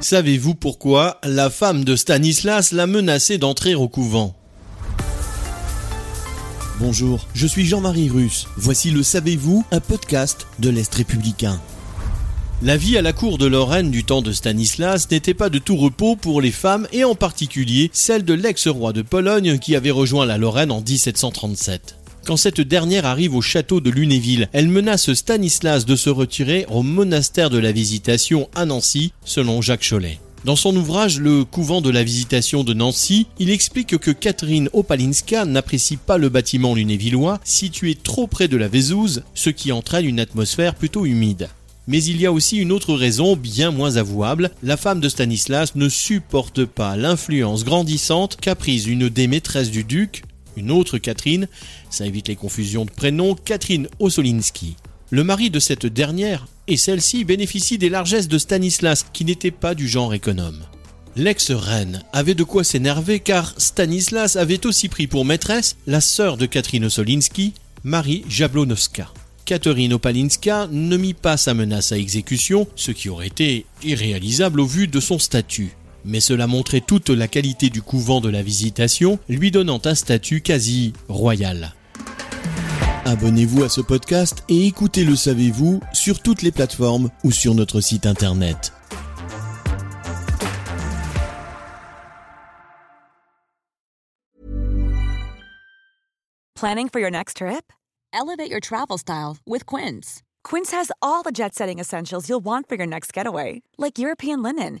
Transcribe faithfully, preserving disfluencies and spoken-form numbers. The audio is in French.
Savez-vous pourquoi la femme de Stanislas l'a menacé d'entrer au couvent ? Bonjour, je suis Jean-Marie Russe. Voici le Savez-vous, un podcast de l'Est Républicain. La vie à la cour de Lorraine du temps de Stanislas n'était pas de tout repos pour les femmes et en particulier celle de l'ex-roi de Pologne qui avait rejoint la Lorraine en dix-sept cent trente-sept. Quand cette dernière arrive au château de Lunéville, elle menace Stanislas de se retirer au monastère de la Visitation à Nancy, selon Jacques Chollet. Dans son ouvrage « Le couvent de la Visitation de Nancy », il explique que Catherine Opalinska n'apprécie pas le bâtiment lunévillois, situé trop près de la Vésouse, ce qui entraîne une atmosphère plutôt humide. Mais il y a aussi une autre raison bien moins avouable, la femme de Stanislas ne supporte pas l'influence grandissante qu'a prise une des maîtresses du duc, une autre Catherine, ça évite les confusions de prénoms, Catherine Ossolinsky. Le mari de cette dernière, et celle-ci, bénéficie des largesses de Stanislas, qui n'était pas du genre économe. L'ex-reine avait de quoi s'énerver car Stanislas avait aussi pris pour maîtresse la sœur de Catherine Ossolinsky, Marie Jablonowska. Catherine Opalinska ne mit pas sa menace à exécution, ce qui aurait été irréalisable au vu de son statut. Mais cela montrait toute la qualité du couvent de la Visitation, lui donnant un statut quasi royal. Abonnez-vous à ce podcast et écoutez Le Savez-vous sur toutes les plateformes ou sur notre site internet. Planning for your next trip? Elevate your travel style with Quince. Quince has all the jet-setting essentials you'll want for your next getaway, like European linen,